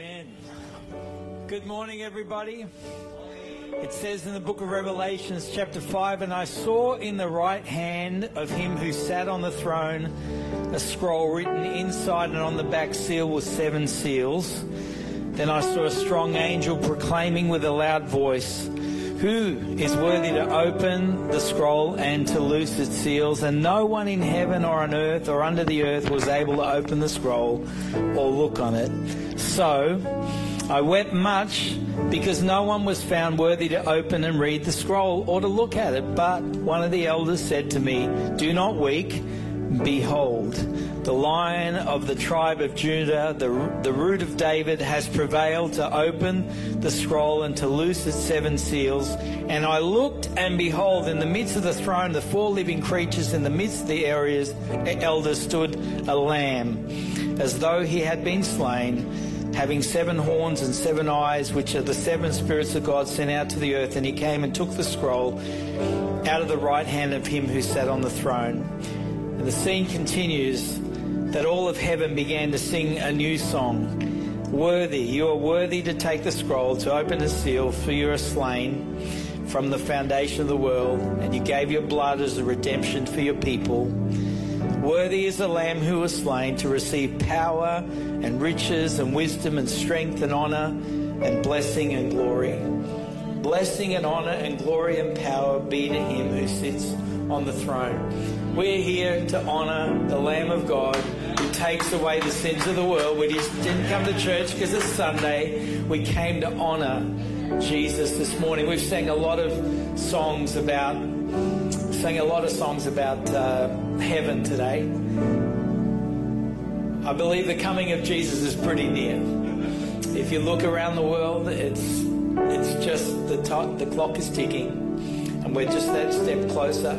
Amen. Good morning, everybody. It says in the book of Revelations chapter 5, "And I saw in the right hand of him who sat on the throne a scroll written inside and on the back seal with 7 seals. Then I saw a strong angel proclaiming with a loud voice, 'Who is worthy to open the scroll and to loose its seals?' And no one in heaven or on earth or under the earth was able to open the scroll or look on it. So I wept much because no one was found worthy to open and read the scroll or to look at it. But one of the elders said to me, 'Do not weep. Behold, the Lion of the tribe of Judah, the root of David, has prevailed to open the scroll and to loose its 7 seals. And I looked, and behold, in the midst of the throne, the 4 living creatures, in the midst of the elders stood a lamb, as though he had been slain, having 7 horns and 7 eyes, which are the 7 spirits of God sent out to the earth. And he came and took the scroll out of the right hand of him who sat on the throne." And the scene continues that all of heaven began to sing a new song. "Worthy, you are worthy to take the scroll, to open the seal, for you are slain from the foundation of the world, and you gave your blood as a redemption for your people. Worthy is the Lamb who was slain to receive power and riches and wisdom and strength and honor and blessing and glory. Blessing and honor and glory and power be to him who sits on the throne." We're here to honor the Lamb of God who takes away the sins of the world. We just didn't come to church because it's Sunday. We came to honor Jesus this morning. We've sang a lot of songs about heaven today. I believe the coming of Jesus is pretty near. If you look around the world, it's just the clock is ticking. And we're just that step closer.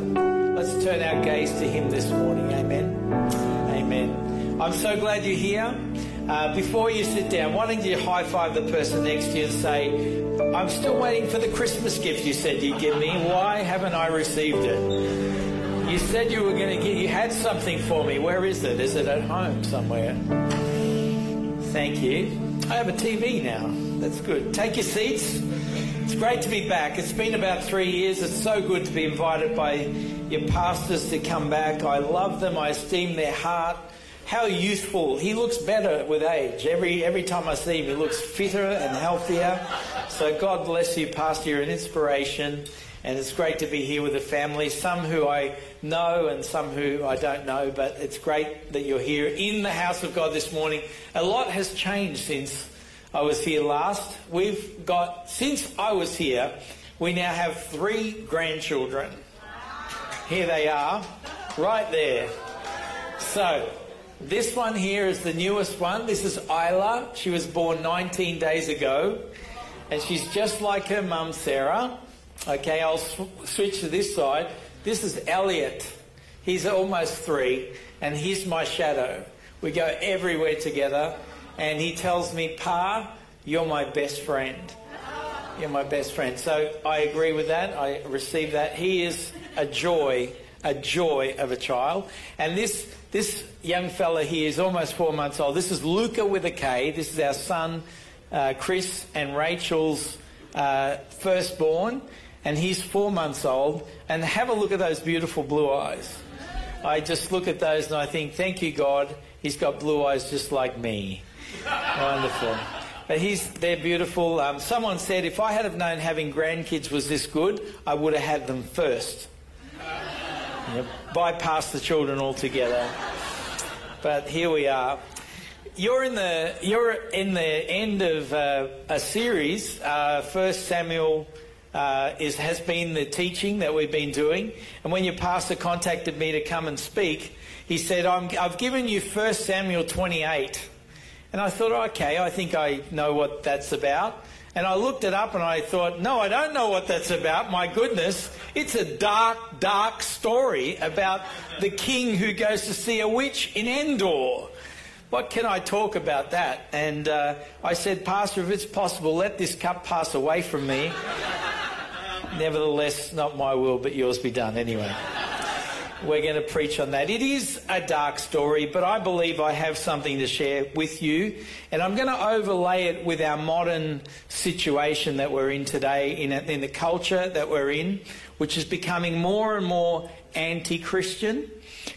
Let's turn our gaze to him this morning. Amen. Amen. I'm so glad you're here. Before you sit down, why don't you high-five the person next to you and say, "I'm still waiting for the Christmas gift you said you'd give me. Why haven't I received it? You said you were going to get, you had something for me. Where is it? Is it at home somewhere?" Thank you. I have a TV now. That's good. Take your seats. It's great to be back. It's been about 3 years. It's so good to be invited by your pastors to come back. I love them. I esteem their heart. How youthful. He looks better with age. Every time I see him, he looks fitter and healthier. So God bless you, Pastor. You're an inspiration. And it's great to be here with the family, some who I know and some who I don't know. But it's great that you're here in the house of God this morning. A lot has changed since I was here last. We've got, since I was here, we now have 3 grandchildren. Here they are, right there. So, this one here is the newest one. This is Isla. She was born 19 days ago. And she's just like her mum, Sarah. Okay, I'll switch to this side. This is Elliot. He's almost 3. And he's my shadow. We go everywhere together. And he tells me, "Pa, you're my best friend. You're my best friend." So I agree with that. I receive that. He is a joy of a child. And this young fella here is almost 4 months old. This is Luca with a K. This is our son, Chris and Rachel's firstborn. And he's 4 months old. And have a look at those beautiful blue eyes. I just look at those and I think, thank you, God. He's got blue eyes just like me. Wonderful. But they're beautiful. Someone said, "If I had have known having grandkids was this good, I would have had them first." Bypass the children altogether. But here we are. You're in the end of a series. 1 Samuel has been the teaching that we've been doing. And when your pastor contacted me to come and speak, he said, "I've given you 1 Samuel 28. And I thought, okay, I think I know what that's about. And I looked it up and I thought, no, I don't know what that's about. My goodness, it's a dark, dark story about the king who goes to see a witch in Endor. What can I talk about that? And I said, "Pastor, if it's possible, let this cup pass away from me. Nevertheless, not my will, but yours be done." Anyway. We're going to preach on that. It is a dark story, but I believe I have something to share with you. And I'm going to overlay it with our modern situation that we're in today, in the culture that we're in, which is becoming more and more anti-Christian.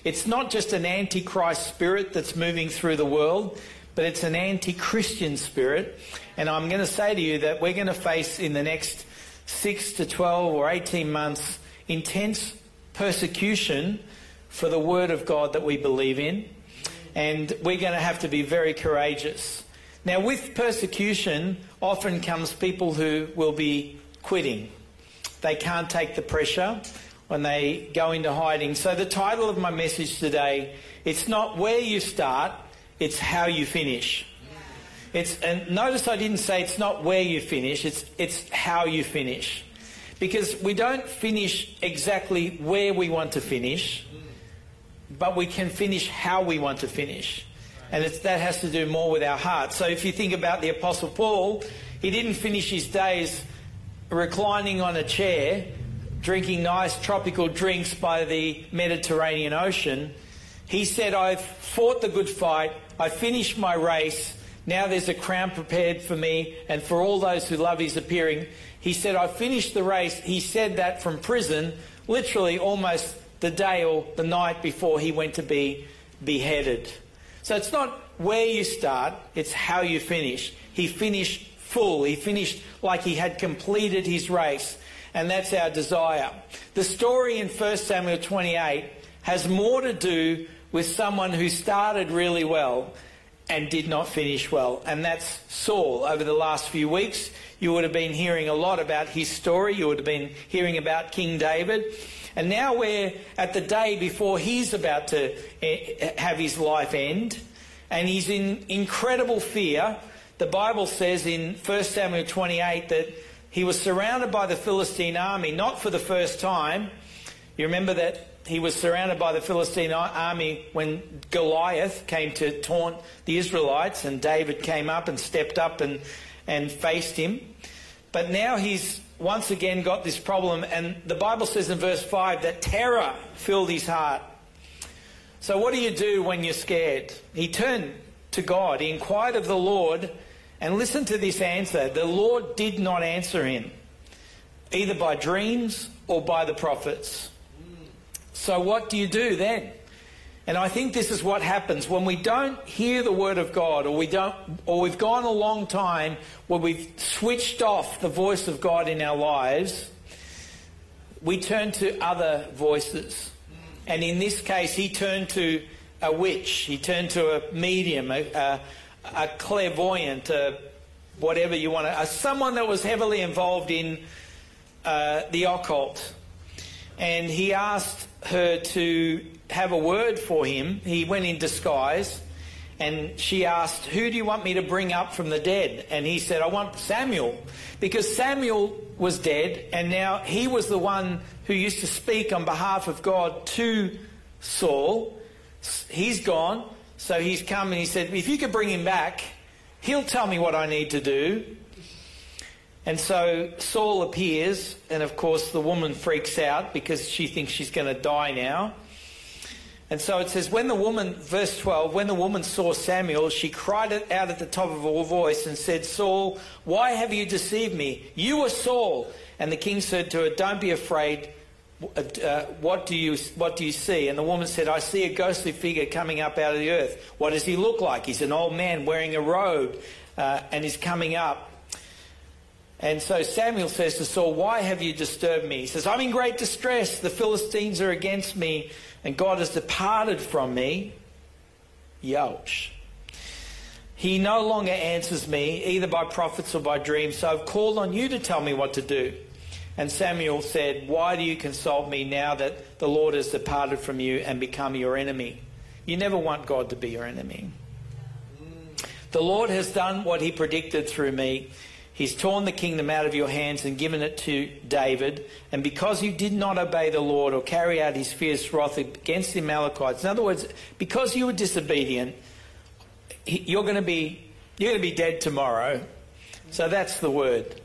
It's not just an anti-Christ spirit that's moving through the world, but it's an anti-Christian spirit. And I'm going to say to you that we're going to face in the next 6 to 12 or 18 months intense persecution for the word of God that we believe in, and we're going to have to be very courageous. Now, with persecution often comes people who will be quitting. They can't take the pressure when they go into hiding. So the title of my message today, it's not where you start, it's how you finish. And notice I didn't say it's not where you finish, it's how you finish. Because we don't finish exactly where we want to finish, but we can finish how we want to finish. And that has to do more with our heart. So if you think about the Apostle Paul, he didn't finish his days reclining on a chair, drinking nice tropical drinks by the Mediterranean Ocean. He said, I've fought the good fight, I finished my race, now there's a crown prepared for me and for all those who love his appearing. He said, I finished the race. He said that from prison, literally almost the day or the night before he went to be beheaded. So it's not where you start, it's how you finish. He finished full. He finished like he had completed his race. And that's our desire. The story in 1 Samuel 28 has more to do with someone who started really well and did not finish well. And that's Saul. Over the last few weeks, you would have been hearing a lot about his story. You would have been hearing about King David. And now we're at the day before he's about to have his life end. And he's in incredible fear. The Bible says in 1 Samuel 28 that he was surrounded by the Philistine army, not for the first time. You remember that he was surrounded by the Philistine army when Goliath came to taunt the Israelites, and David came up and stepped up and faced him. But now he's once again got this problem, and the Bible says in verse 5 that terror filled his heart. So what do you do when you're scared? He turned to God. He inquired of the Lord, and listen to this answer. The Lord did not answer him, either by dreams or by the prophets. So what do you do then? And I think this is what happens when we don't hear the word of God, or we've gone a long time where we've switched off the voice of God in our lives. We turn to other voices. And in this case, he turned to a witch. He turned to a medium, a clairvoyant, whatever you want to... someone that was heavily involved in the occult. And he asked her to have a word for him. He went in disguise, and she asked, who do you want me to bring up from the dead? And he said, I want Samuel, because Samuel was dead, and now he was the one who used to speak on behalf of God to Saul. He's gone, so he's come, and he said, if you could bring him back, he'll tell me what I need to do. And so Saul appears, and of course the woman freaks out because she thinks she's going to die now. And so it says, when the woman, verse 12, when the woman saw Samuel, she cried out at the top of her voice and said, Saul, why have you deceived me? You are Saul. And the king said to her, don't be afraid. What do you see? And the woman said, I see a ghostly figure coming up out of the earth. What does he look like? He's an old man wearing a robe, and he's coming up. And so Samuel says to Saul, why have you disturbed me? He says, I'm in great distress. The Philistines are against me, and God has departed from me. Yosh. He no longer answers me, either by prophets or by dreams, so I've called on you to tell me what to do. And Samuel said, why do you consult me now that the Lord has departed from you and become your enemy? You never want God to be your enemy. The Lord has done what he predicted through me. He's torn the kingdom out of your hands and given it to David. And because you did not obey the Lord or carry out his fierce wrath against the Amalekites, in other words, because you were disobedient, you're going to be dead tomorrow. So that's the word.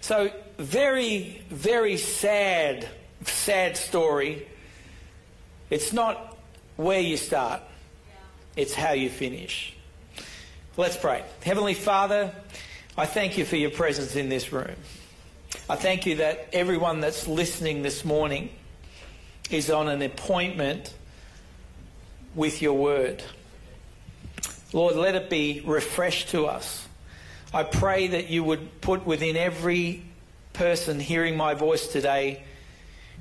So very, very sad story It's not where you start. It's how you finish. Let's pray. Heavenly Father, I thank you for your presence in this room. I thank you that everyone that's listening this morning is on an appointment with your word. Lord, let it be refreshed to us. I pray that you would put within every person hearing my voice today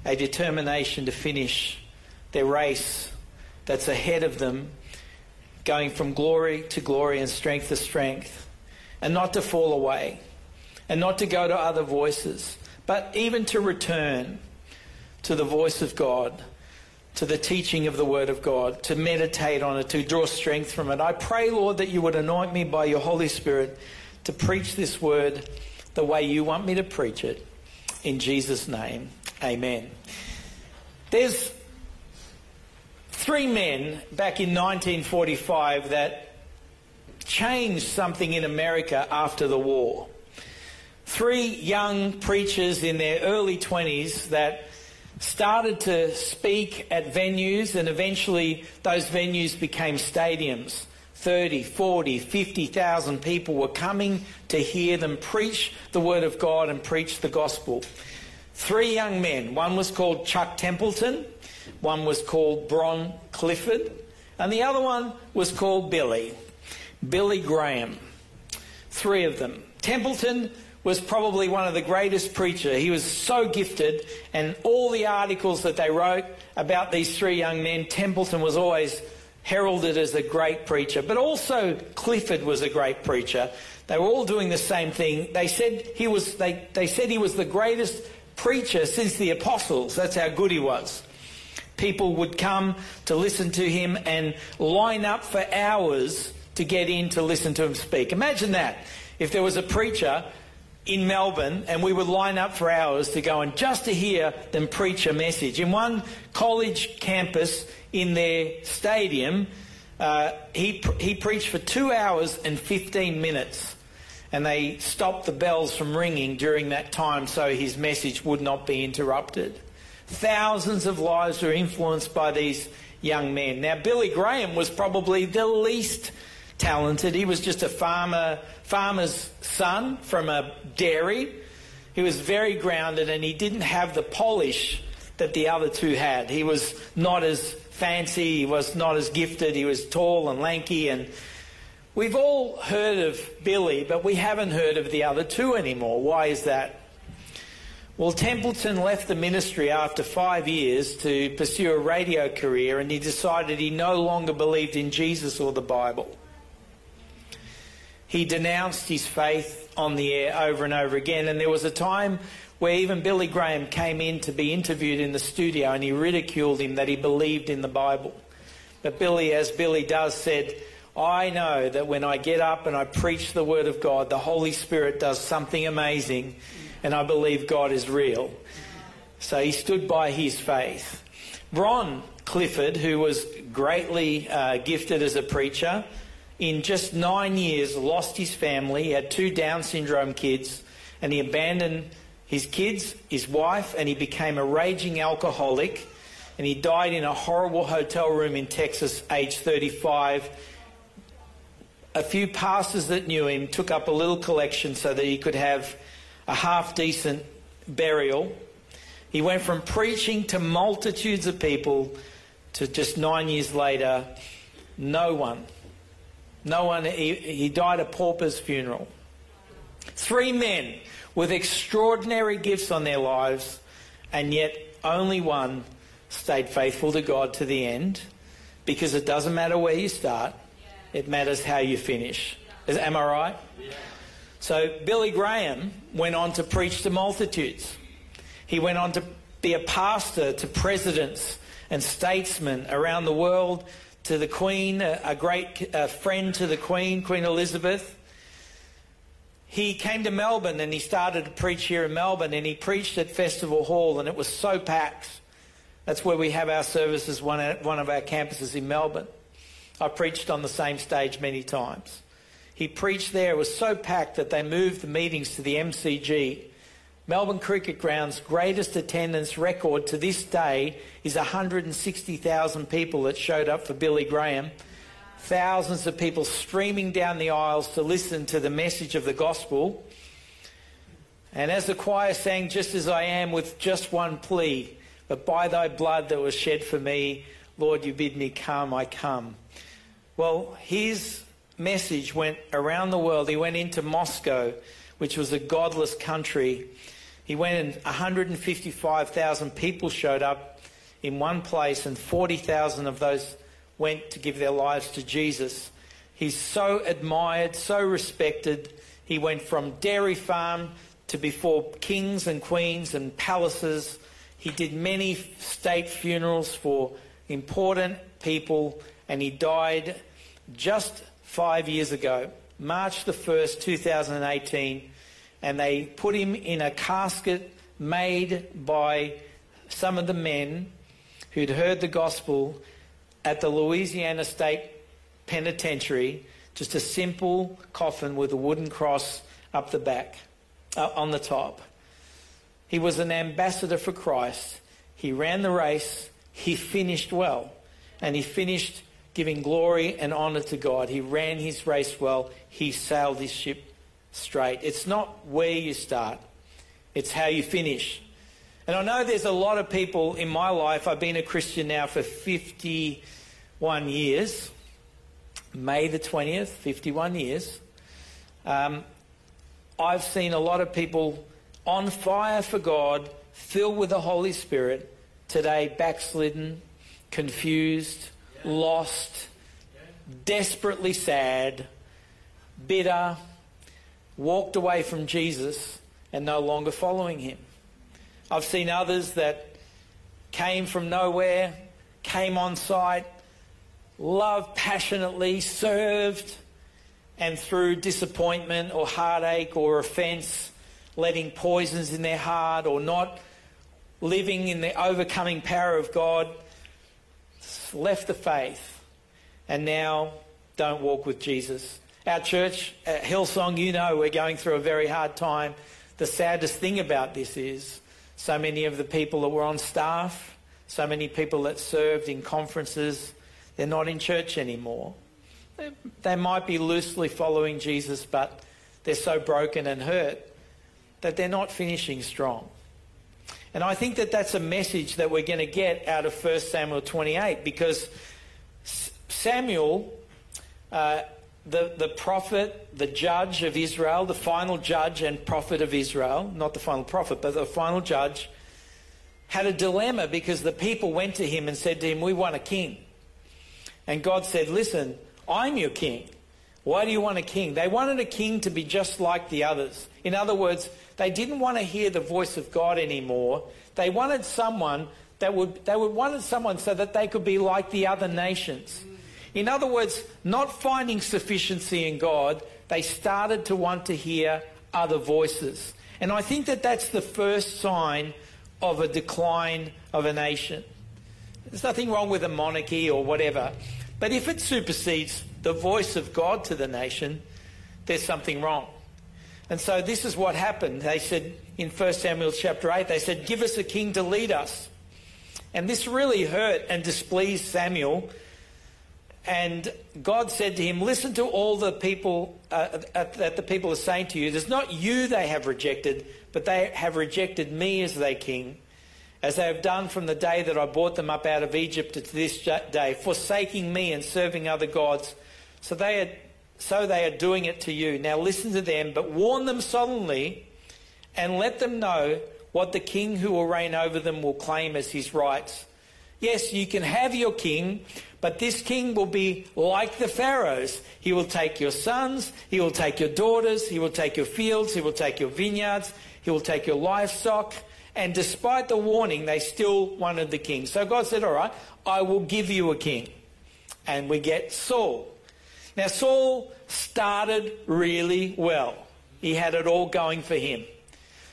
a determination to finish their race that's ahead of them, going from glory to glory and strength to strength, and not to fall away, and not to go to other voices, but even to return to the voice of God, to the teaching of the Word of God, to meditate on it, to draw strength from it. I pray, Lord, that you would anoint me by your Holy Spirit to preach this Word the way you want me to preach it. In Jesus' name, amen. There's three men back in 1945 that changed something in America after the war. Three young preachers in their early 20s that started to speak at venues, and eventually those venues became stadiums. 30, 40, 50,000 people were coming to hear them preach the Word of God and preach the gospel. Three young men. One was called Chuck Templeton, one was called Bron Clifford, and the other one was called Billy Graham. Three of them. Templeton was probably one of the greatest preachers. He was so gifted, and all the articles that they wrote about these three young men, Templeton was always heralded as a great preacher. But also Clifford was a great preacher. They were all doing the same thing. They said he was the greatest preacher since the apostles. That's how good he was. People would come to listen to him and line up for hours to get in to listen to him speak. Imagine that. If there was a preacher in Melbourne, and we would line up for hours to go and just to hear them preach a message. In one college campus in their stadium, he preached for 2 hours and 15 minutes, and they stopped the bells from ringing during that time so his message would not be interrupted. Thousands of lives were influenced by these young men. Now, Billy Graham was probably the least talented. He was just a farmer's son from a dairy. He was very grounded, and he didn't have the polish that the other two had. He was not as fancy, he was not as gifted, he was tall and lanky, and we've all heard of Billy, but we haven't heard of the other two anymore. Why is that? Well, Templeton left the ministry after 5 years to pursue a radio career, and he decided he no longer believed in Jesus or the Bible. He denounced his faith on the air over and over again, and there was a time where even Billy Graham came in to be interviewed in the studio, and he ridiculed him that he believed in the Bible. But Billy, as Billy does, said, "I know that when I get up and I preach the Word of God, the Holy Spirit does something amazing, and I believe God is real." So he stood by his faith. Bron Clifford, who was greatly gifted as a preacher, in just 9 years lost his family. He had 2 Down syndrome kids, and he abandoned his kids, his wife, and he became a raging alcoholic, and he died in a horrible hotel room in Texas, aged 35. A few pastors that knew him took up a little collection so that he could have a half-decent burial. He went from preaching to multitudes of people to just 9 years later, no one, he died a pauper's funeral. Three men with extraordinary gifts on their lives, and yet only one stayed faithful to God to the end, because it doesn't matter where you start, it matters how you finish. Am I right? Yeah. So Billy Graham went on to preach to multitudes. He went on to be a pastor to presidents and statesmen around the world, to the Queen, a great friend to the Queen, Queen Elizabeth. He came to Melbourne and he started to preach here in Melbourne, and he preached at Festival Hall, and it was so packed. That's where we have our services, one of our campuses in Melbourne. I preached on the same stage many times. He preached there. It was so packed that they moved the meetings to the MCG Melbourne Cricket Ground's greatest attendance record to this day is 160,000 people that showed up for Billy Graham. Thousands of people streaming down the aisles to listen to the message of the gospel. And as the choir sang, "Just as I am, with just one plea, but by thy blood that was shed for me, Lord, you bid me come, I come." Well, his message went around the world. He went into Moscow, which was a godless country. He went and 155,000 people showed up in one place, and 40,000 of those went to give their lives to Jesus. He's so admired, so respected. He went from dairy farm to before kings and queens and palaces. He did many state funerals for important people, and he died just 5 years ago, March the 1st, 2018, and they put him in a casket made by some of the men who'd heard the gospel at the Louisiana State Penitentiary, just a simple coffin with a wooden cross up the back, on the top. He was an ambassador for Christ. He ran the race. He finished well, and he finished giving glory and honor to God. He ran his race well. He sailed his ship straight. It's not where you start. It's how you finish. And I know there's a lot of people in my life. I've been a Christian now for 51 years. May the 20th, 51 years. I've seen a lot of people on fire for God, filled with the Holy Spirit, today backslidden, confused, lost, desperately sad, bitter, walked away from Jesus and no longer following him. I've seen others that came from nowhere, came on site, loved passionately, served, and through disappointment or heartache or offense, letting poisons in their heart or not living in the overcoming power of God, left the faith and now don't walk with Jesus. Our church at Hillsong, you know, we're going through a very hard time. The saddest thing about this is so many of the people that were on staff, so many people that served in conferences, they're not in church anymore. They might be loosely following Jesus, but they're so broken and hurt that they're not finishing strong. And I think that that's a message that we're going to get out of 1 Samuel 28, because Samuel, the prophet, the judge of Israel, the final judge and prophet of Israel, not the final prophet, but the final judge, had a dilemma because the people went to him and said to him, "We want a king." And God said, "Listen, I'm your king. Why do you want a king?" They wanted a king to be just like the others. In other words, they didn't want to hear the voice of God anymore. They wanted someone that would wanted someone so that they could be like the other nations. In other words, not finding sufficiency in God, they started to want to hear other voices. And I think that that's the first sign of a decline of a nation. There's nothing wrong with a monarchy or whatever, but if it supersedes the voice of God to the nation, there's something wrong. And so this is what happened. They said in 1 Samuel chapter 8, they said, "Give us a king to lead us." And this really hurt and displeased Samuel. And God said to him, "Listen to all the people that the people are saying to you. It is not you they have rejected, but they have rejected me as their king, as they have done from the day that I brought them up out of Egypt to this day, forsaking me and serving other gods. So they are doing it to you. Now listen to them, but warn them solemnly and let them know what the king who will reign over them will claim as his rights. Yes, you can have your king, but this king will be like the pharaohs. He will take your sons, he will take your daughters, he will take your fields, he will take your vineyards, he will take your livestock." And despite the warning, they still wanted the king. So God said, "All right, I will give you a king." And we get Saul. Now, Saul started really well. He had it all going for him.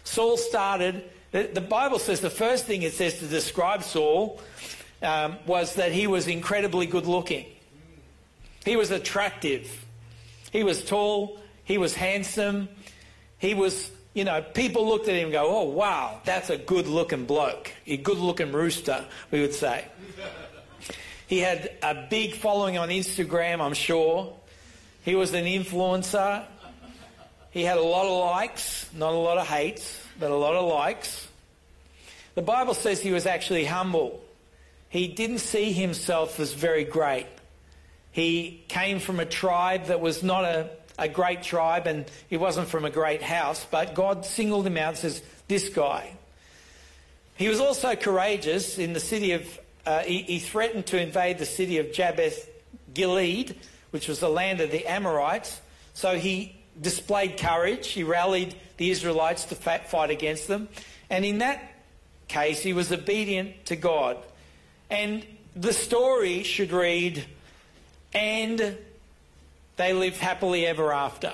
Saul started, the Bible says the first thing it says to describe Saul was that he was incredibly good looking. He was attractive. He was tall. He was handsome. He was you know, people looked at him and go, oh, wow, that's a good-looking bloke, a good-looking rooster, we would say. He had a big following on Instagram, I'm sure. He was an influencer. He had a lot of likes, not a lot of hates, but a lot of likes. The Bible says he was actually humble. He didn't see himself as very great. He came from a tribe that was not a great tribe, and he wasn't from a great house, but God singled him out and says, this guy. He was also courageous in the city of, he threatened to invade the city of Jabesh-Gilead, which was the land of the Amorites. So he displayed courage. He rallied the Israelites to fight against them. And in that case, he was obedient to God. And the story should read, and they lived happily ever after.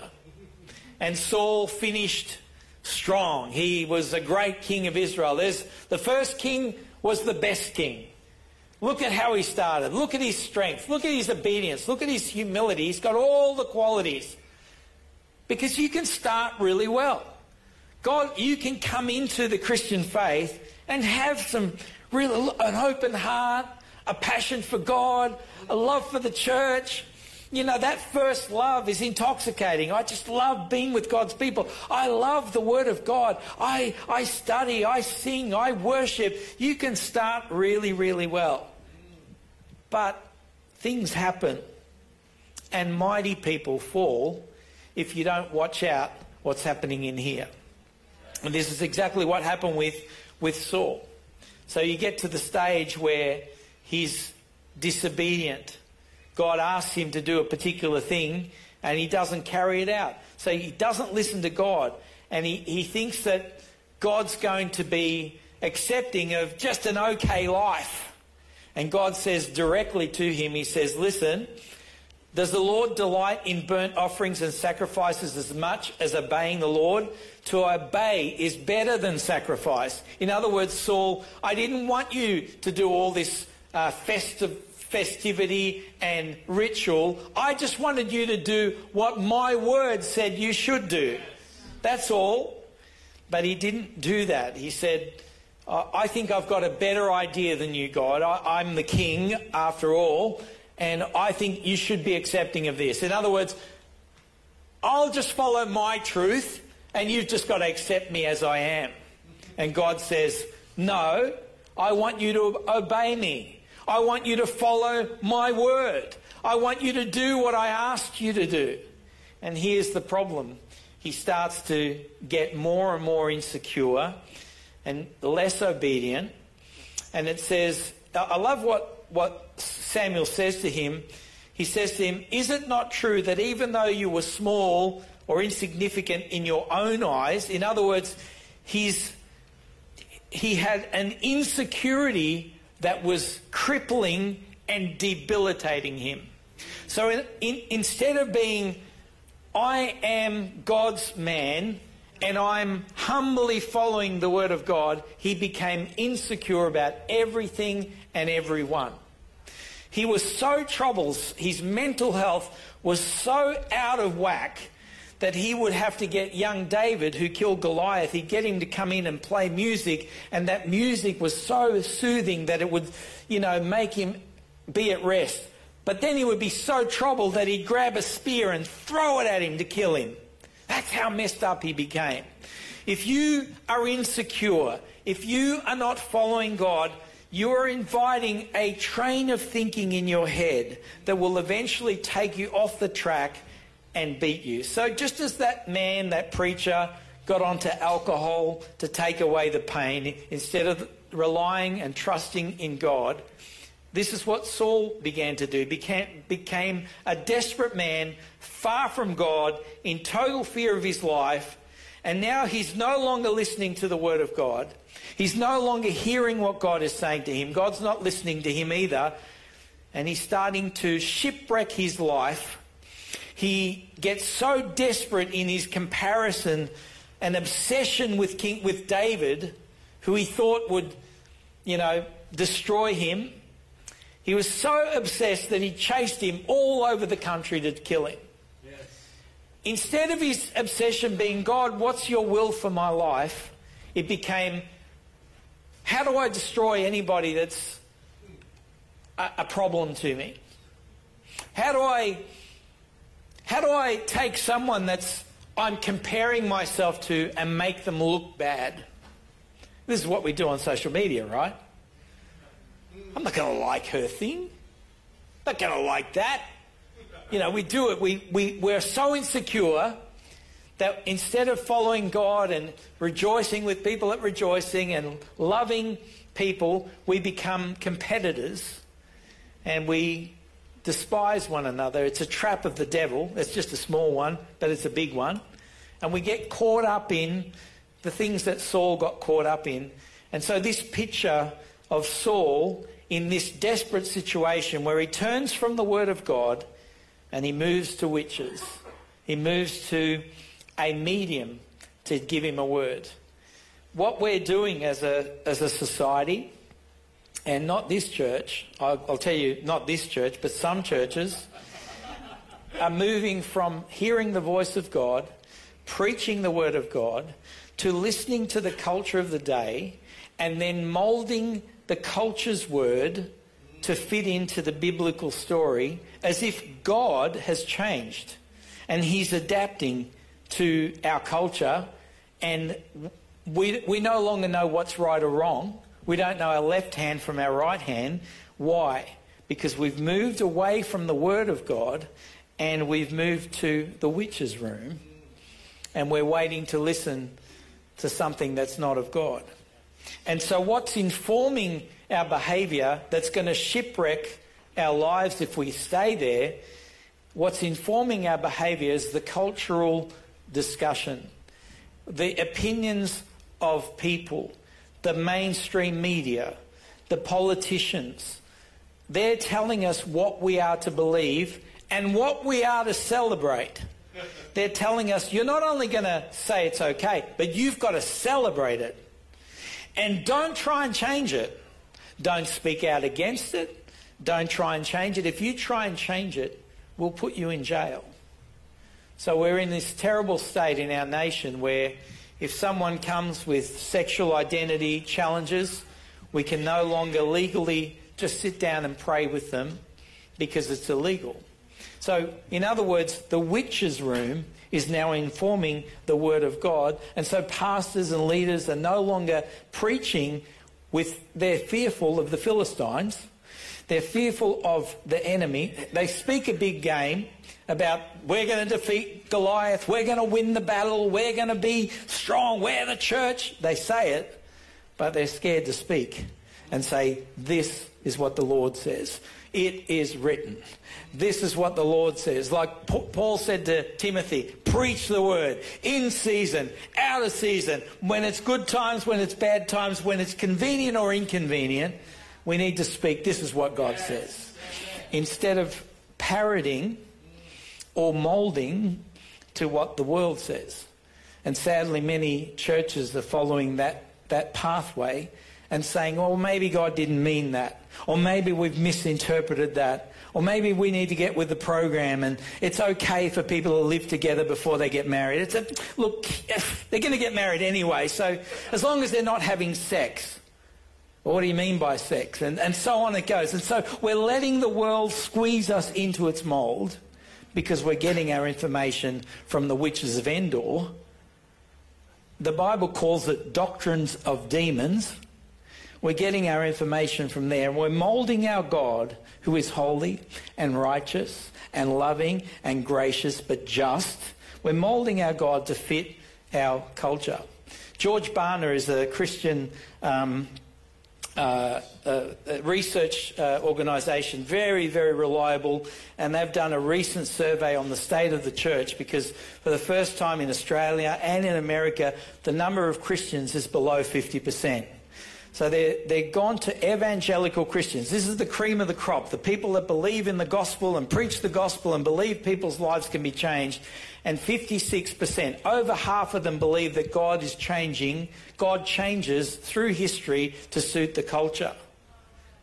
And Saul finished strong. He was a great king of Israel. The first king was the best king. Look at how he started. Look at his strength. Look at his obedience. Look at his humility. He's got all the qualities. Because you can start really well. You can come into the Christian faith and have an open heart, a passion for God, a love for the church. You know, that first love is intoxicating. I just love being with God's people. I love the Word of God. I study, I sing, I worship. You can start really, really well. But things happen and mighty people fall if you don't watch out what's happening in here. And this is exactly what happened with Saul. So you get to the stage where he's disobedient. God asks him to do a particular thing and he doesn't carry it out. So he doesn't listen to God, and he thinks that God's going to be accepting of just an okay life. And God says directly to him, he says, listen, does the Lord delight in burnt offerings and sacrifices as much as obeying the Lord? To obey is better than sacrifice. In other words, Saul, I didn't want you to do all this festivity and ritual. I just wanted you to do what my word said you should do. That's all. But he didn't do that. He said, I think I've got a better idea than you, God. I'm the king after all. And I think you should be accepting of this. In other words, I'll just follow my truth and you've just got to accept me as I am. And God says, no, I want you to obey me. I want you to follow my word. I want you to do what I asked you to do. And here's the problem. He starts to get more and more insecure and less obedient. And it says, I love what Samuel says to him. He says to him, is it not true that even though you were small or insignificant in your own eyes, in other words, he had an insecurity that was crippling and debilitating him. So instead of being, I am God's man and I'm humbly following the word of God, he became insecure about everything and everyone. He was so troubled, his mental health was so out of whack that he would have to get young David, who killed Goliath, he'd get him to come in and play music, and that music was so soothing that it would, you know, make him be at rest. But then he would be so troubled that he'd grab a spear and throw it at him to kill him. That's how messed up he became. If you are insecure, if you are not following God, you are inviting a train of thinking in your head that will eventually take you off the track and beat you. So just as that man, that preacher, got onto alcohol to take away the pain instead of relying and trusting in God, this is what Saul began to do. Became a desperate man, far from God, in total fear of his life, and now he's no longer listening to the word of God. He's no longer hearing what God is saying to him. God's not listening to him either. And he's starting to shipwreck his life. He gets so desperate in his comparison and obsession with David, who he thought would, you know, destroy him. He was so obsessed that he chased him all over the country to kill him. Yes. Instead of his obsession being, God, what's your will for my life? It became, how do I destroy anybody that's a problem to me? How do I take someone that's I'm comparing myself to and make them look bad? This is what we do on social media, right? I'm not going to like her thing. I'm not going to like that. You know, we do it. We're so insecure that instead of following God and rejoicing with people at rejoicing and loving people, we become competitors and we despise one another. It's a trap of the devil. It's just a small one, but it's a big one. And we get caught up in the things that Saul got caught up in. And so this picture of Saul in this desperate situation where he turns from the word of God and he moves to witches. He moves to a medium to give him a word. What we're doing as a society, and not this church, I'll tell you, not this church, but some churches are moving from hearing the voice of God, preaching the word of God, to listening to the culture of the day and then moulding the culture's word to fit into the biblical story as if God has changed and he's adapting to our culture, and we no longer know what's right or wrong. We don't know our left hand from our right hand. Why? Because we've moved away from the word of God and we've moved to the witch's room, and we're waiting to listen to something that's not of God. And so what's informing our behaviour that's going to shipwreck our lives if we stay there, what's informing our behaviour is the cultural discussion, the opinions of people, the mainstream media, the politicians. They're telling us what we are to believe and what we are to celebrate. They're telling us, you're not only going to say it's okay, but you've got to celebrate it. And don't try and change it. Don't speak out against it. Don't try and change it. If you try and change it, we'll put you in jail. So we're in this terrible state in our nation where if someone comes with sexual identity challenges, we can no longer legally just sit down and pray with them because it's illegal. So, in other words, the witch's room is now informing the word of God. And so pastors and leaders are no longer preaching with, they're fearful of the Philistines. They're fearful of the enemy. They speak a big game about, we're going to defeat Goliath, we're going to win the battle, we're going to be strong, we're the church. They say it, but they're scared to speak and say, this is what the Lord says. It is written. This is what the Lord says. Like Paul said to Timothy, preach the word in season, out of season, when it's good times, when it's bad times, when it's convenient or inconvenient, we need to speak. This is what God says. Instead of parroting or moulding to what the world says. And sadly, many churches are following that pathway and saying, well, maybe God didn't mean that, or maybe we've misinterpreted that, or maybe we need to get with the program and it's okay for people to live together before they get married. Look, they're going to get married anyway, so as long as they're not having sex. Well, what do you mean by sex? And so on it goes. And so we're letting the world squeeze us into its mould because we're getting our information from the witches of Endor. The Bible calls it doctrines of demons. We're getting our information from there, and we're moulding our God, who is holy and righteous and loving and gracious but just. We're moulding our God to fit our culture. George Barna is a Christian research organisation, very, very reliable, and they've done a recent survey on the state of the church, because for the first time in Australia and in America, the number of Christians is below 50%. So they're gone to evangelical Christians. This is the cream of the crop, the people that believe in the gospel and preach the gospel and believe people's lives can be changed. And 56%, over half of them, believe that God is changing. God changes through history to suit the culture,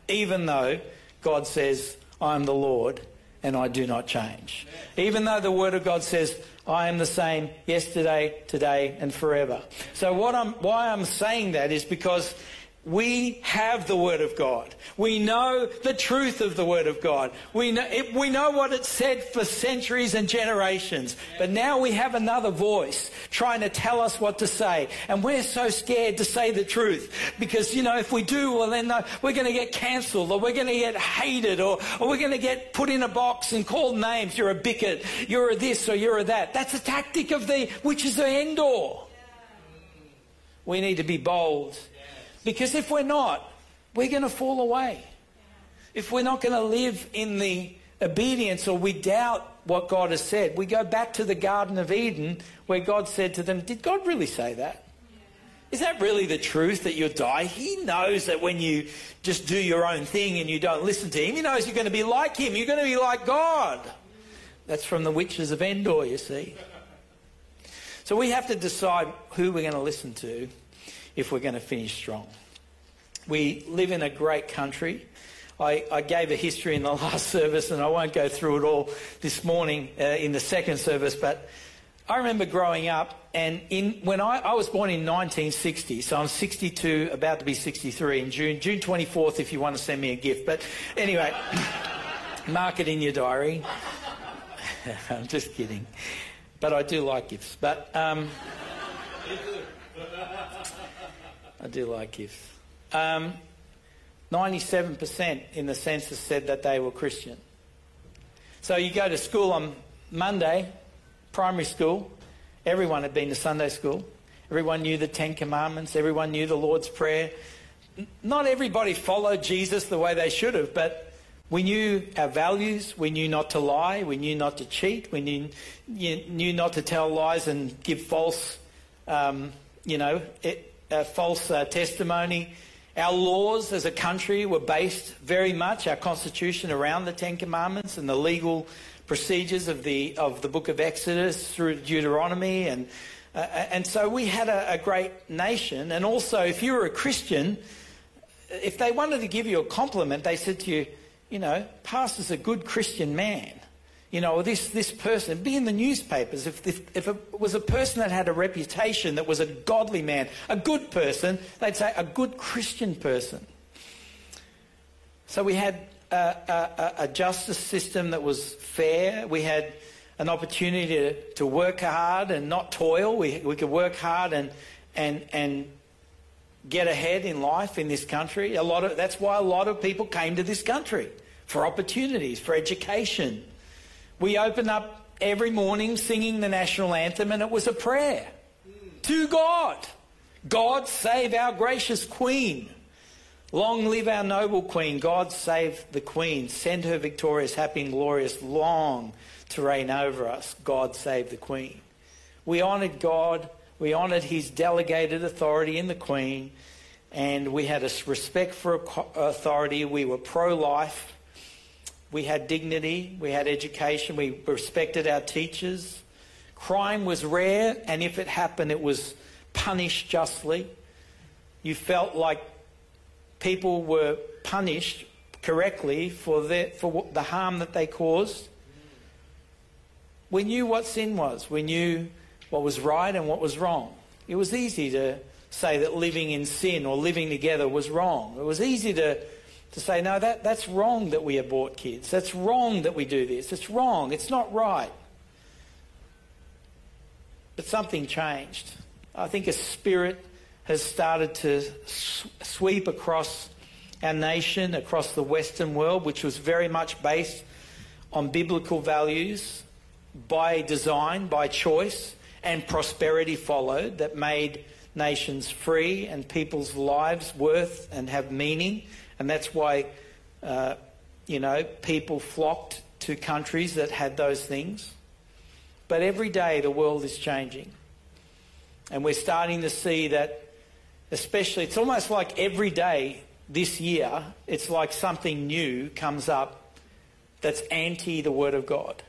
even though God says, I'm the Lord and I do not change. Even though the Word of God says, I am the same yesterday, today, and forever. So why I'm saying that is because we have the Word of God. We know the truth of the Word of God. We know what it said for centuries and generations. But now we have another voice trying to tell us what to say. And we're so scared to say the truth because, you know, if we do, well, then we're going to get cancelled or we're going to get hated or we're going to get put in a box and called names. You're a bigot. You're a this or you're a that. That's a tactic of the, which is the Endor. We need to be bold. Because if we're not, we're going to fall away. If we're not going to live in the obedience or we doubt what God has said, we go back to the Garden of Eden where God said to them, did God really say that? Is that really the truth that you'll die? He knows that when you just do your own thing and you don't listen to him, he knows you're going to be like him. You're going to be like God. That's from the witches of Endor, you see. So we have to decide who we're going to listen to if we're going to finish strong. We live in a great country. I gave a history in the last service and I won't go through it all this morning in the second service, but I remember growing up and when I was born in 1960, so I'm 62, about to be 63 in June 24th if you want to send me a gift. But anyway, mark it in your diary. I'm just kidding. But I do like gifts. But I do like gifts. 97% in the census said that they were Christian. So you go to school on Monday, primary school. Everyone had been to Sunday school. Everyone knew the Ten Commandments. Everyone knew the Lord's Prayer. Not everybody followed Jesus the way they should have, but we knew our values. We knew not to lie. We knew not to cheat. We knew not to tell lies and give false, testimony. Our laws as a country were based very much, our constitution, around the Ten Commandments and the legal procedures of the book of Exodus through Deuteronomy, and so we had a great nation. And also, if you were a Christian, if they wanted to give you a compliment, they said to you, you know, Pastor's a good Christian man. You know, this person, be in the newspapers. If it was a person that had a reputation, that was a godly man, a good person, they'd say a good Christian person. So we had a justice system that was fair. We had an opportunity to work hard and not toil. We could work hard and get ahead in life in this country. That's why a lot of people came to this country, for opportunities, for education. We opened up every morning singing the national anthem, and it was a prayer to God. God save our gracious Queen. Long live our noble Queen. God save the Queen. Send her victorious, happy and glorious, long to reign over us. God save the Queen. We honoured God. We honoured his delegated authority in the Queen. And we had a respect for authority. We were pro-life. We had dignity, we had education, we respected our teachers. Crime was rare, and if it happened, it was punished justly. You felt like people were punished correctly for the harm that they caused. We knew what sin was. We knew what was right and what was wrong. It was easy to say that living in sin or living together was wrong. It was easy to say, no, that's wrong that we abort kids. That's wrong that we do this. It's wrong. It's not right. But something changed. I think a spirit has started to sweep across our nation, across the Western world, which was very much based on biblical values by design, by choice, and prosperity followed, that made nations free and people's lives worth and have meaning. And that's why, people flocked to countries that had those things. But every day the world is changing. And we're starting to see that, especially, it's almost like every day this year, it's like something new comes up that's anti the Word of God.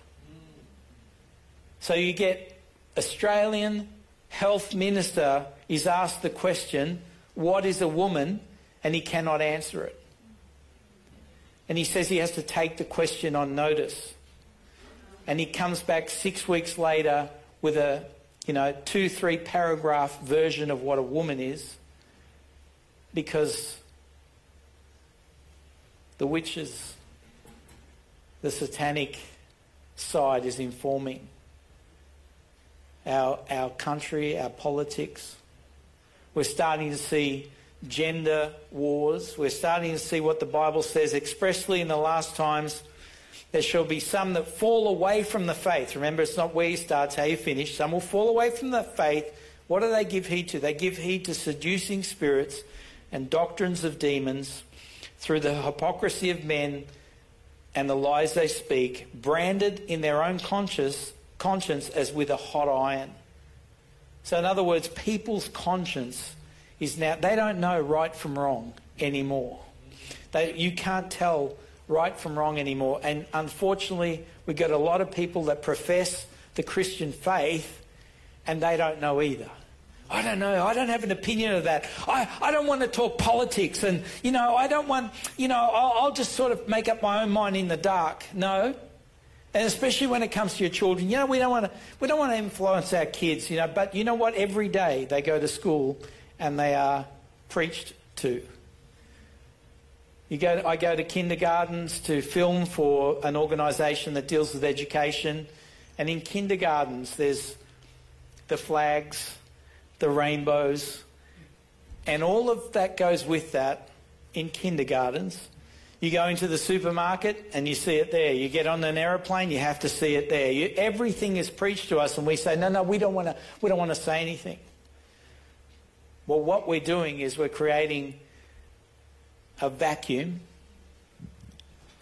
So you get Australian health minister is asked the question, what is a woman? And he cannot answer it. And he says he has to take the question on notice. and he comes back 6 weeks later with a, 2-3 paragraph version of what a woman is, because the witches, the satanic side is informing our country, our politics. We're starting to see gender wars. We're starting to see what the Bible says expressly in the last times. There shall be some that fall away from the faith. Remember, it's not where you start, it's how you finish. Some will fall away from the faith. What do they give heed to? They give heed to seducing spirits and doctrines of demons through the hypocrisy of men and the lies they speak, branded in their own conscience as with a hot iron. So in other words, people's conscience is now, they don't know right from wrong anymore. You can't tell right from wrong anymore. And unfortunately, we've got a lot of people that profess the Christian faith and they don't know either. I don't know. I don't have an opinion of that. I don't want to talk politics and, I don't want, I'll just sort of make up my own mind in the dark. No. And especially when it comes to your children, we don't want to influence our kids, but you know what? Every day they go to school and they are preached to. I go to kindergartens to film for an organisation that deals with education, and in kindergartens there's the flags, the rainbows, and all of that goes with that in kindergartens. You go into the supermarket and you see it there. You get on an aeroplane, you have to see it there. Everything is preached to us and we say, no, we don't want to say anything. Well, what we're doing is we're creating a vacuum,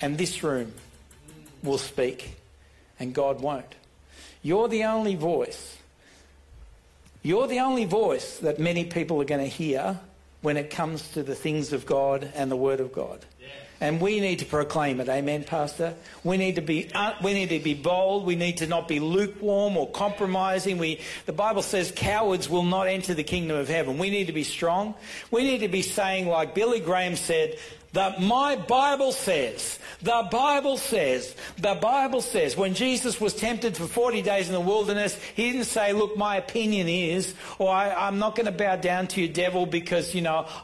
and this room will speak and God won't. You're the only voice that many people are going to hear when it comes to the things of God and the Word of God. Yeah. And we need to proclaim it. Amen, Pastor? We need to be bold. We need to not be lukewarm or compromising. The Bible says cowards will not enter the kingdom of heaven. We need to be strong. We need to be saying, like Billy Graham said, that my Bible says, the Bible says, the Bible says. When Jesus was tempted for 40 days in the wilderness, he didn't say, look, my opinion is, or I'm not going to bow down to you, devil, because,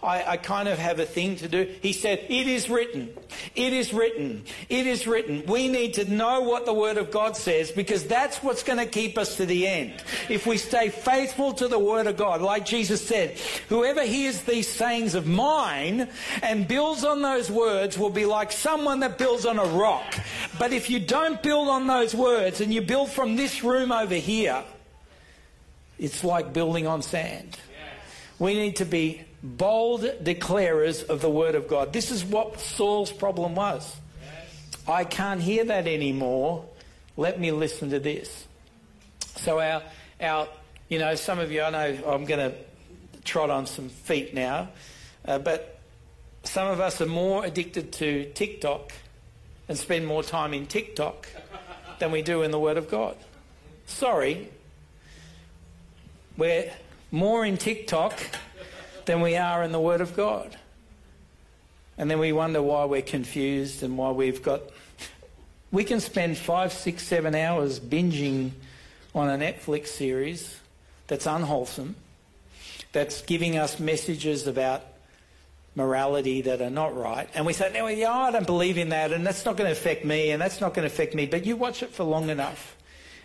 I kind of have a thing to do. He said, it is written. It is written. It is written. We need to know what the Word of God says, because that's what's going to keep us to the end. If we stay faithful to the Word of God, like Jesus said, whoever hears these sayings of mine and builds on those words will be like someone that builds on a rock. But if you don't build on those words and you build from this room over here, it's like building on sand. We need to be bold declarers of the Word of God. This is what Saul's problem was. I can't hear that anymore. Let me listen to this. So our some of you, I know I'm going to trot on some feet now, but some of us are more addicted to TikTok and spend more time in TikTok than we do in the Word of God. Sorry. We're more in TikTok than we are in the Word of God. And then we wonder why we're confused and why we've got... We can spend 5, 6, 7 hours binging on a Netflix series that's unwholesome, that's giving us messages about morality that are not right, and we say, no, I don't believe in that, and that's not going to affect me, and that's not going to affect me. But you watch it for long enough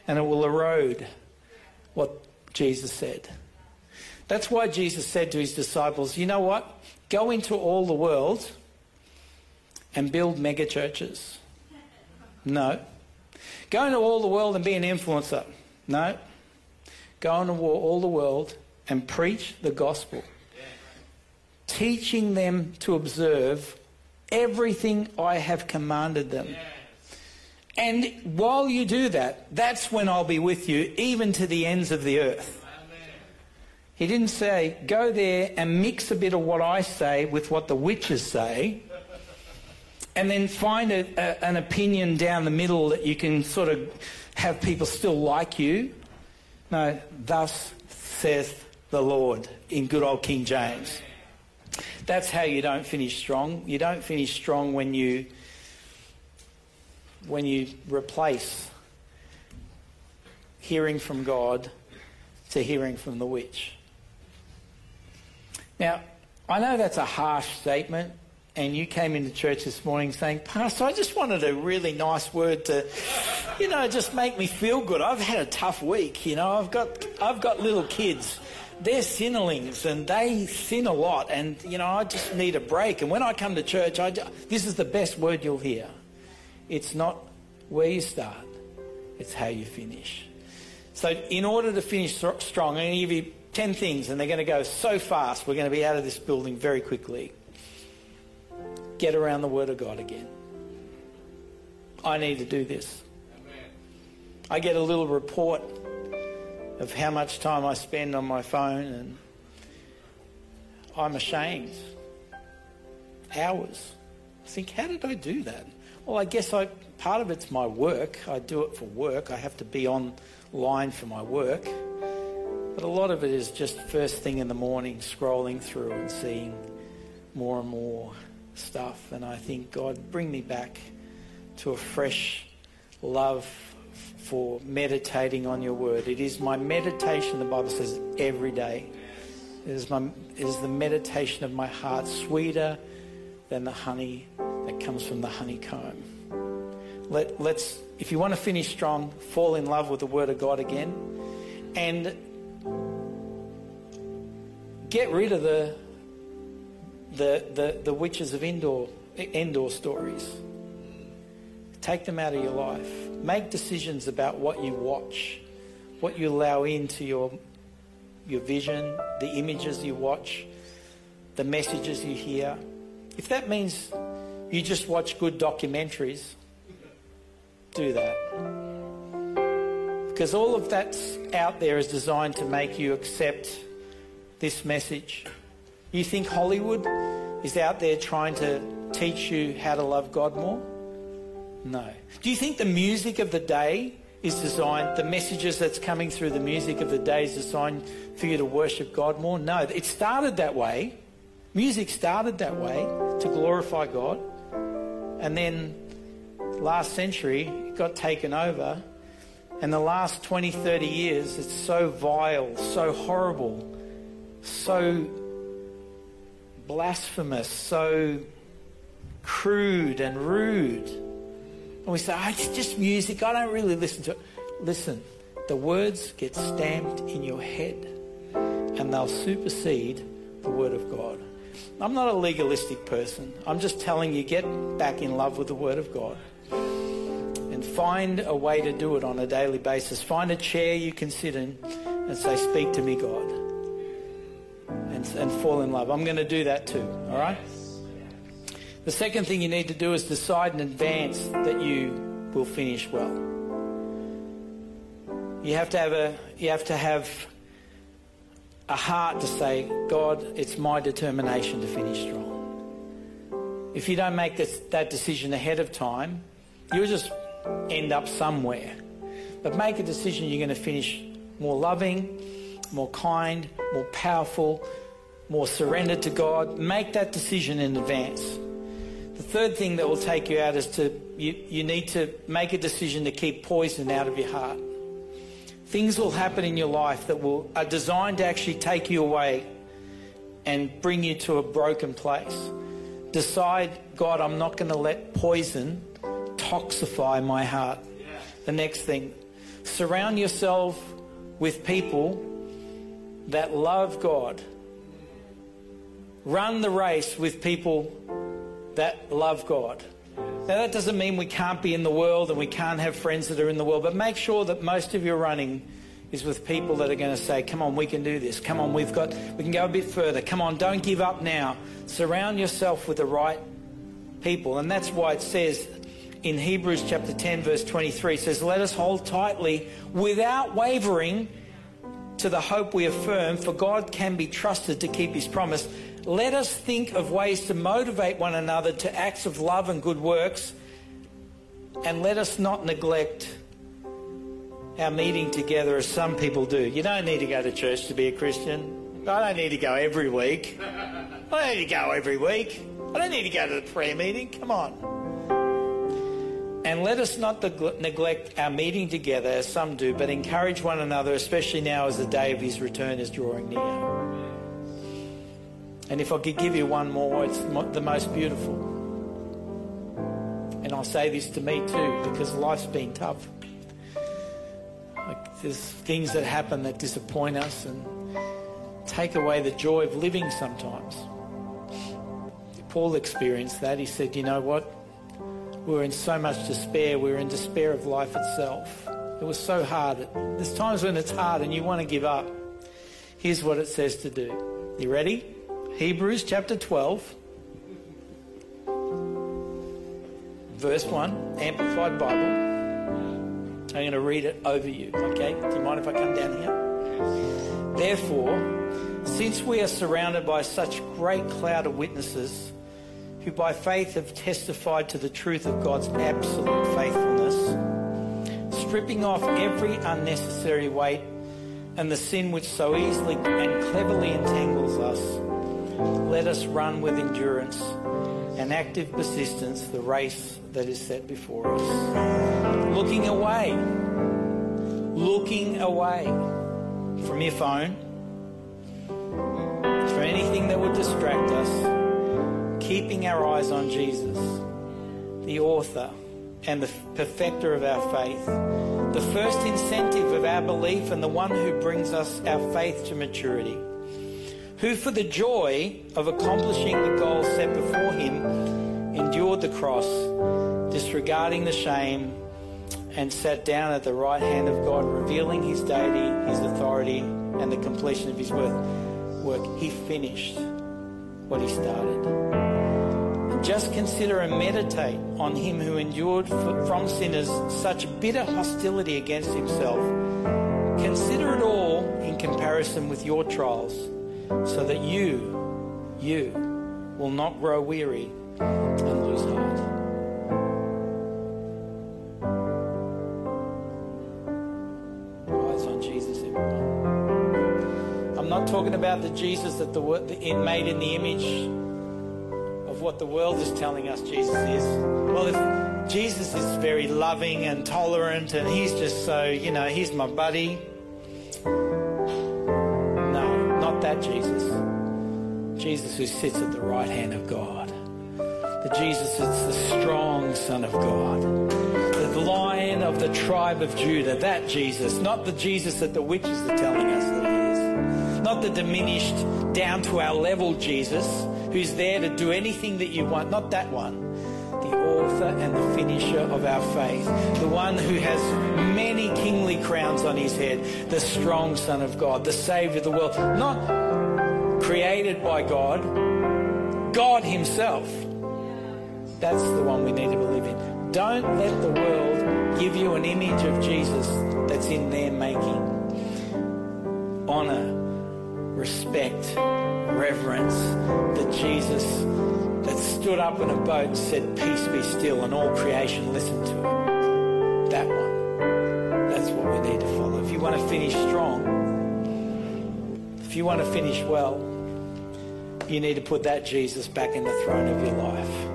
and it will erode what Jesus said. That's why Jesus said to his disciples, you know what, go into all the world and build mega churches. No. Go into all the world and be an influencer. No. Go into all the world and preach the gospel, teaching them to observe everything I have commanded them. Yes. And while you do that, that's when I'll be with you, even to the ends of the earth. Amen. He didn't say, go there and mix a bit of what I say with what the witches say, and then find an opinion down the middle that you can sort of have people still like you. No, thus saith the Lord in good old King James. Amen. That's how you don't finish strong. You don't finish strong when you replace hearing from God to hearing from the witch. Now, I know that's a harsh statement, and you came into church this morning saying, Pastor, I just wanted a really nice word to, just make me feel good. I've had a tough week, I've got little kids. They're sinnerlings, and they sin a lot, and, I just need a break. And when I come to church, this is the best word you'll hear. It's not where you start, it's how you finish. So in order to finish strong, I'm going to give you 10 things, and they're going to go so fast, we're going to be out of this building very quickly. Get around the Word of God again. I need to do this. Amen. I get a little report of how much time I spend on my phone, and I'm ashamed. Hours. I think, how did I do that? Well, I guess part of it's my work. I do it for work. I have to be online for my work. But a lot of it is just first thing in the morning, scrolling through and seeing more and more stuff. And I think, God, bring me back to a fresh love for meditating on your word. It is my meditation, the Bible says, every day. It is the meditation of my heart, sweeter than the honey that comes from the honeycomb. Let's, if you want to finish strong, fall in love with the Word of God again, and get rid of the witches of Endor stories. Take them out of your life. Make decisions about what you watch, what you allow into your vision, the images you watch, the messages you hear. If that means you just watch good documentaries, do that. Because all of that's out there is designed to make you accept this message. You think Hollywood is out there trying to teach you how to love God more? No. Do you think the music of the day is designed, the messages that's coming through the music of the day is designed for you to worship God more? No. It started that way. Music started that way to glorify God. And then last century, it got taken over. And the last 20, 30 years, it's so vile, so horrible, so blasphemous, so crude and rude. And we say, it's just music, I don't really listen to it. Listen, the words get stamped in your head and they'll supersede the Word of God. I'm not a legalistic person. I'm just telling you, get back in love with the Word of God and find a way to do it on a daily basis. Find a chair you can sit in and say, speak to me, God, and fall in love. I'm going to do that too, all right? Yes. The second thing you need to do is decide in advance that you will finish well. You have to have a heart to say, God, it's my determination to finish strong. If you don't make that decision ahead of time, you'll just end up somewhere. But make a decision you're going to finish more loving, more kind, more powerful, more surrendered to God. Make that decision in advance. The third thing that will take you out is you need to make a decision to keep poison out of your heart. Things will happen in your life that are designed to actually take you away and bring you to a broken place. Decide, God, I'm not going to let poison toxify my heart. Yeah. The next thing, surround yourself with people that love God. Run the race with people that love God. Now, that doesn't mean we can't be in the world and we can't have friends that are in the world, but make sure that most of your running is with people that are going to say, come on, we can do this. Come on, we can go a bit further. Come on, don't give up now. Surround yourself with the right people. And that's why it says in Hebrews chapter 10, verse 23, it says, let us hold tightly without wavering to the hope we affirm, for God can be trusted to keep his promise. Let us think of ways to motivate one another to acts of love and good works, and let us not neglect our meeting together as some people do. You don't need to go to church to be a Christian. I don't need to go every week. I don't need to go to the prayer meeting. Come on. And let us not neglect our meeting together as some do, but encourage one another, especially now as the day of his return is drawing near. And if I could give you one more, it's the most beautiful. And I'll say this to me too, because life's been tough. Like, there's things that happen that disappoint us and take away the joy of living sometimes. Paul experienced that. He said, you know what? We were in so much despair. We were in despair of life itself. It was so hard. There's times when it's hard and you want to give up. Here's what it says to do. You ready? Hebrews chapter 12, verse 1, Amplified Bible. I'm going to read it over you, okay? Do you mind if I come down here? Therefore, since we are surrounded by such great cloud of witnesses who by faith have testified to the truth of God's absolute faithfulness, stripping off every unnecessary weight and the sin which so easily and cleverly entangles us, let us run with endurance and active persistence the race that is set before us. Looking away from your phone, from anything that would distract us, keeping our eyes on Jesus, the author and the perfecter of our faith, the first incentive of our belief and the one who brings us our faith to maturity, who for the joy of accomplishing the goal set before him endured the cross, disregarding the shame, and sat down at the right hand of God, revealing his deity, his authority, and the completion of his work. He finished what he started. Just consider and meditate on him who endured from sinners such bitter hostility against himself. Consider it all in comparison with your trials, so that you will not grow weary and lose heart. Eyes on Jesus, everyone. I'm not talking about the Jesus that made in the image of what the world is telling us Jesus is. Well, if Jesus is very loving and tolerant and he's just so, you know, he's my buddy. That Jesus who sits at the right hand of God, the Jesus that's the strong Son of God, the Lion of the tribe of Judah, that Jesus, not the Jesus that the witches are telling us that he is, not the diminished down to our level Jesus who's there to do anything that you want, not that one, the author and the finisher of our faith, the one who has many kingly crowns on his head, the strong Son of God, the Saviour of the world, not created by God, God himself. That's the one we need to believe in. Don't let the world give you an image of Jesus that's in their making. Honour, respect, reverence, the Jesus that stood up in a boat and said, peace be still, and all creation listened to it. That one. That's what we need to follow. If you want to finish strong, if you want to finish well, you need to put that Jesus back in the throne of your life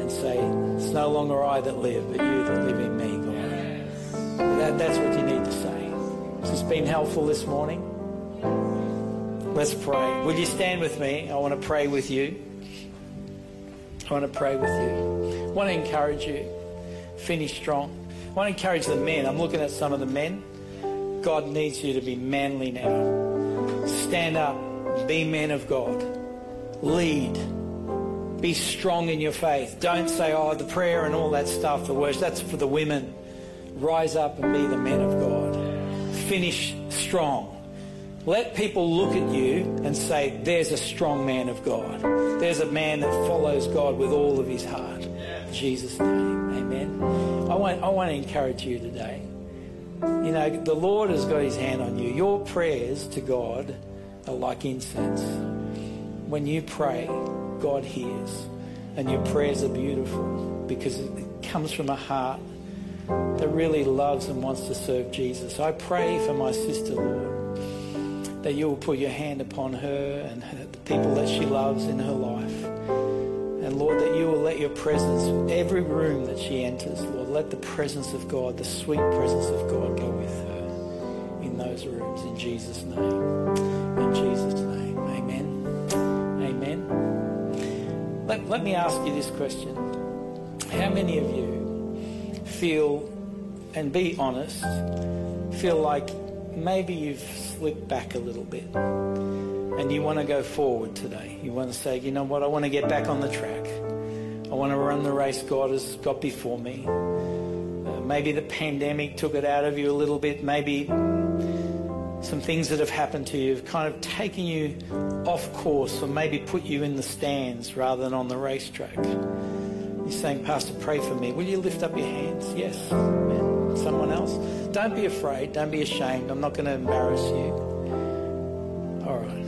and say, it's no longer I that live, but you that live in me, God. Yes. That's what you need to say. Has this been helpful this morning? Let's pray. Will you stand with me? I want to pray with you. I want to pray with you. I want to encourage you. Finish strong. I want to encourage the men. I'm looking at some of the men. God needs you to be manly now. Stand up. Be men of God. Lead. Be strong in your faith. Don't say, the prayer and all that stuff, the words, that's for the women. Rise up and be the men of God. Finish strong. Let people look at you and say, there's a strong man of God. There's a man that follows God with all of his heart. Yeah. In Jesus' name, amen. I want to encourage you today. You know, the Lord has got his hand on you. Your prayers to God are like incense. When you pray, God hears. And your prayers are beautiful because it comes from a heart that really loves and wants to serve Jesus. I pray for my sister, Lord, that you will put your hand upon her and the people that she loves in her life. And Lord, that you will let your presence, every room that she enters, Lord, let the presence of God, the sweet presence of God, go with her in those rooms. In Jesus' name. In Jesus' name. Amen. Amen. Let me ask you this question. How many of you feel, and be honest, feel like maybe you've slipped back a little bit and you want to go forward today? You want to say, you know what, I want to get back on the track. I want to run the race God has got before me. Maybe the pandemic took it out of you a little bit. Maybe some things that have happened to you have kind of taken you off course, or maybe put you in the stands rather than on the racetrack. You're saying, Pastor, pray for me. Will you lift up your hands? Yes. And someone else? Don't be afraid. Don't be ashamed. I'm not going to embarrass you. All right.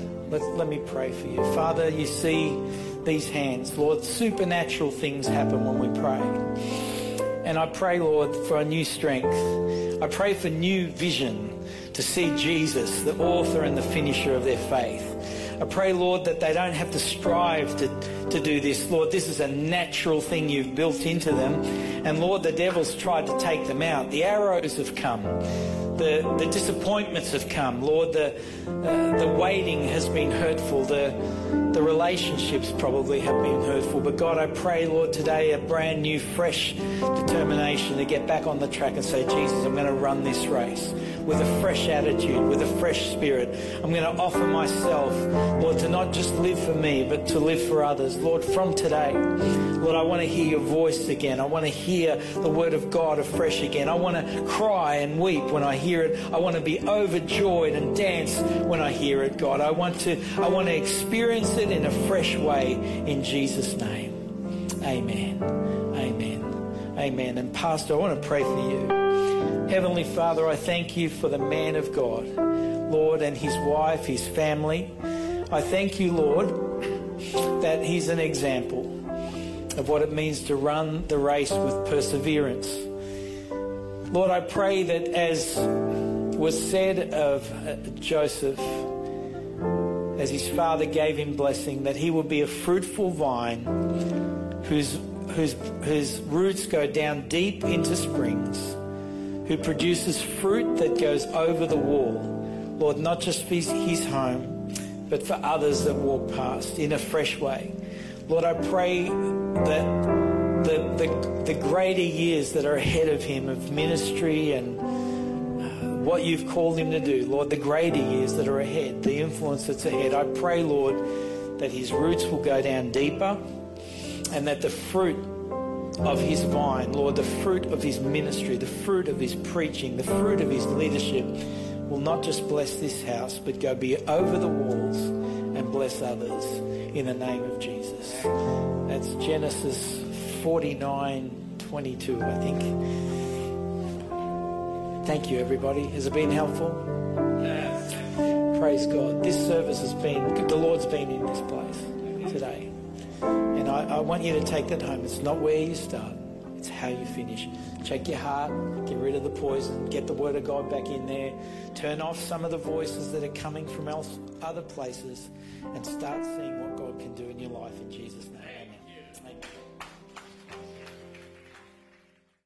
Let me pray for you. Father, you see these hands. Lord, supernatural things happen when we pray. And I pray, Lord, for a new strength. I pray for new vision to see Jesus, the author and the finisher of their faith. I pray, Lord, that they don't have to strive to do this. Lord, this is a natural thing you've built into them. And Lord, the devil's tried to take them out. The arrows have come. The disappointments have come. Lord, the waiting has been hurtful. The relationships probably have been hurtful. But God, I pray, Lord, today a brand new, fresh determination to get back on the track and say, Jesus, I'm going to run this race with a fresh attitude, with a fresh spirit. I'm going to offer myself, Lord, to not just live for me, but to live for others. Lord, from today, Lord, I want to hear your voice again. I want to hear the word of God afresh again. I want to cry and weep when I hear it. I want to be overjoyed and dance when I hear it, God. I want to experience it in a fresh way in Jesus' name. Amen. Amen. Amen. And Pastor, I want to pray for you. Heavenly Father, I thank you for the man of God, Lord, and his wife, his family. I thank you, Lord, that he's an example of what it means to run the race with perseverance. Lord, I pray that as was said of Joseph, as his father gave him blessing, that he will be a fruitful vine whose roots go down deep into springs, who produces fruit that goes over the wall. Lord, not just for his home, but for others that walk past in a fresh way. Lord, I pray that the greater years that are ahead of him of ministry and what you've called him to do, Lord, the greater years that are ahead, the influence that's ahead, I pray, Lord, that his roots will go down deeper and that the fruit of his vine, Lord, the fruit of his ministry, the fruit of his preaching, the fruit of his leadership will not just bless this house, but go be over the walls and bless others in the name of Jesus. That's Genesis 49:22, I think. Thank you, everybody. Has it been helpful? Yes. Praise God. This service has been, the Lord's been in this place today. And I want you to take that home. It's not where you start. It's how you finish. Check your heart. Get rid of the poison. Get the Word of God back in there. Turn off some of the voices that are coming from other places and start seeing what God can do in your life in Jesus' name.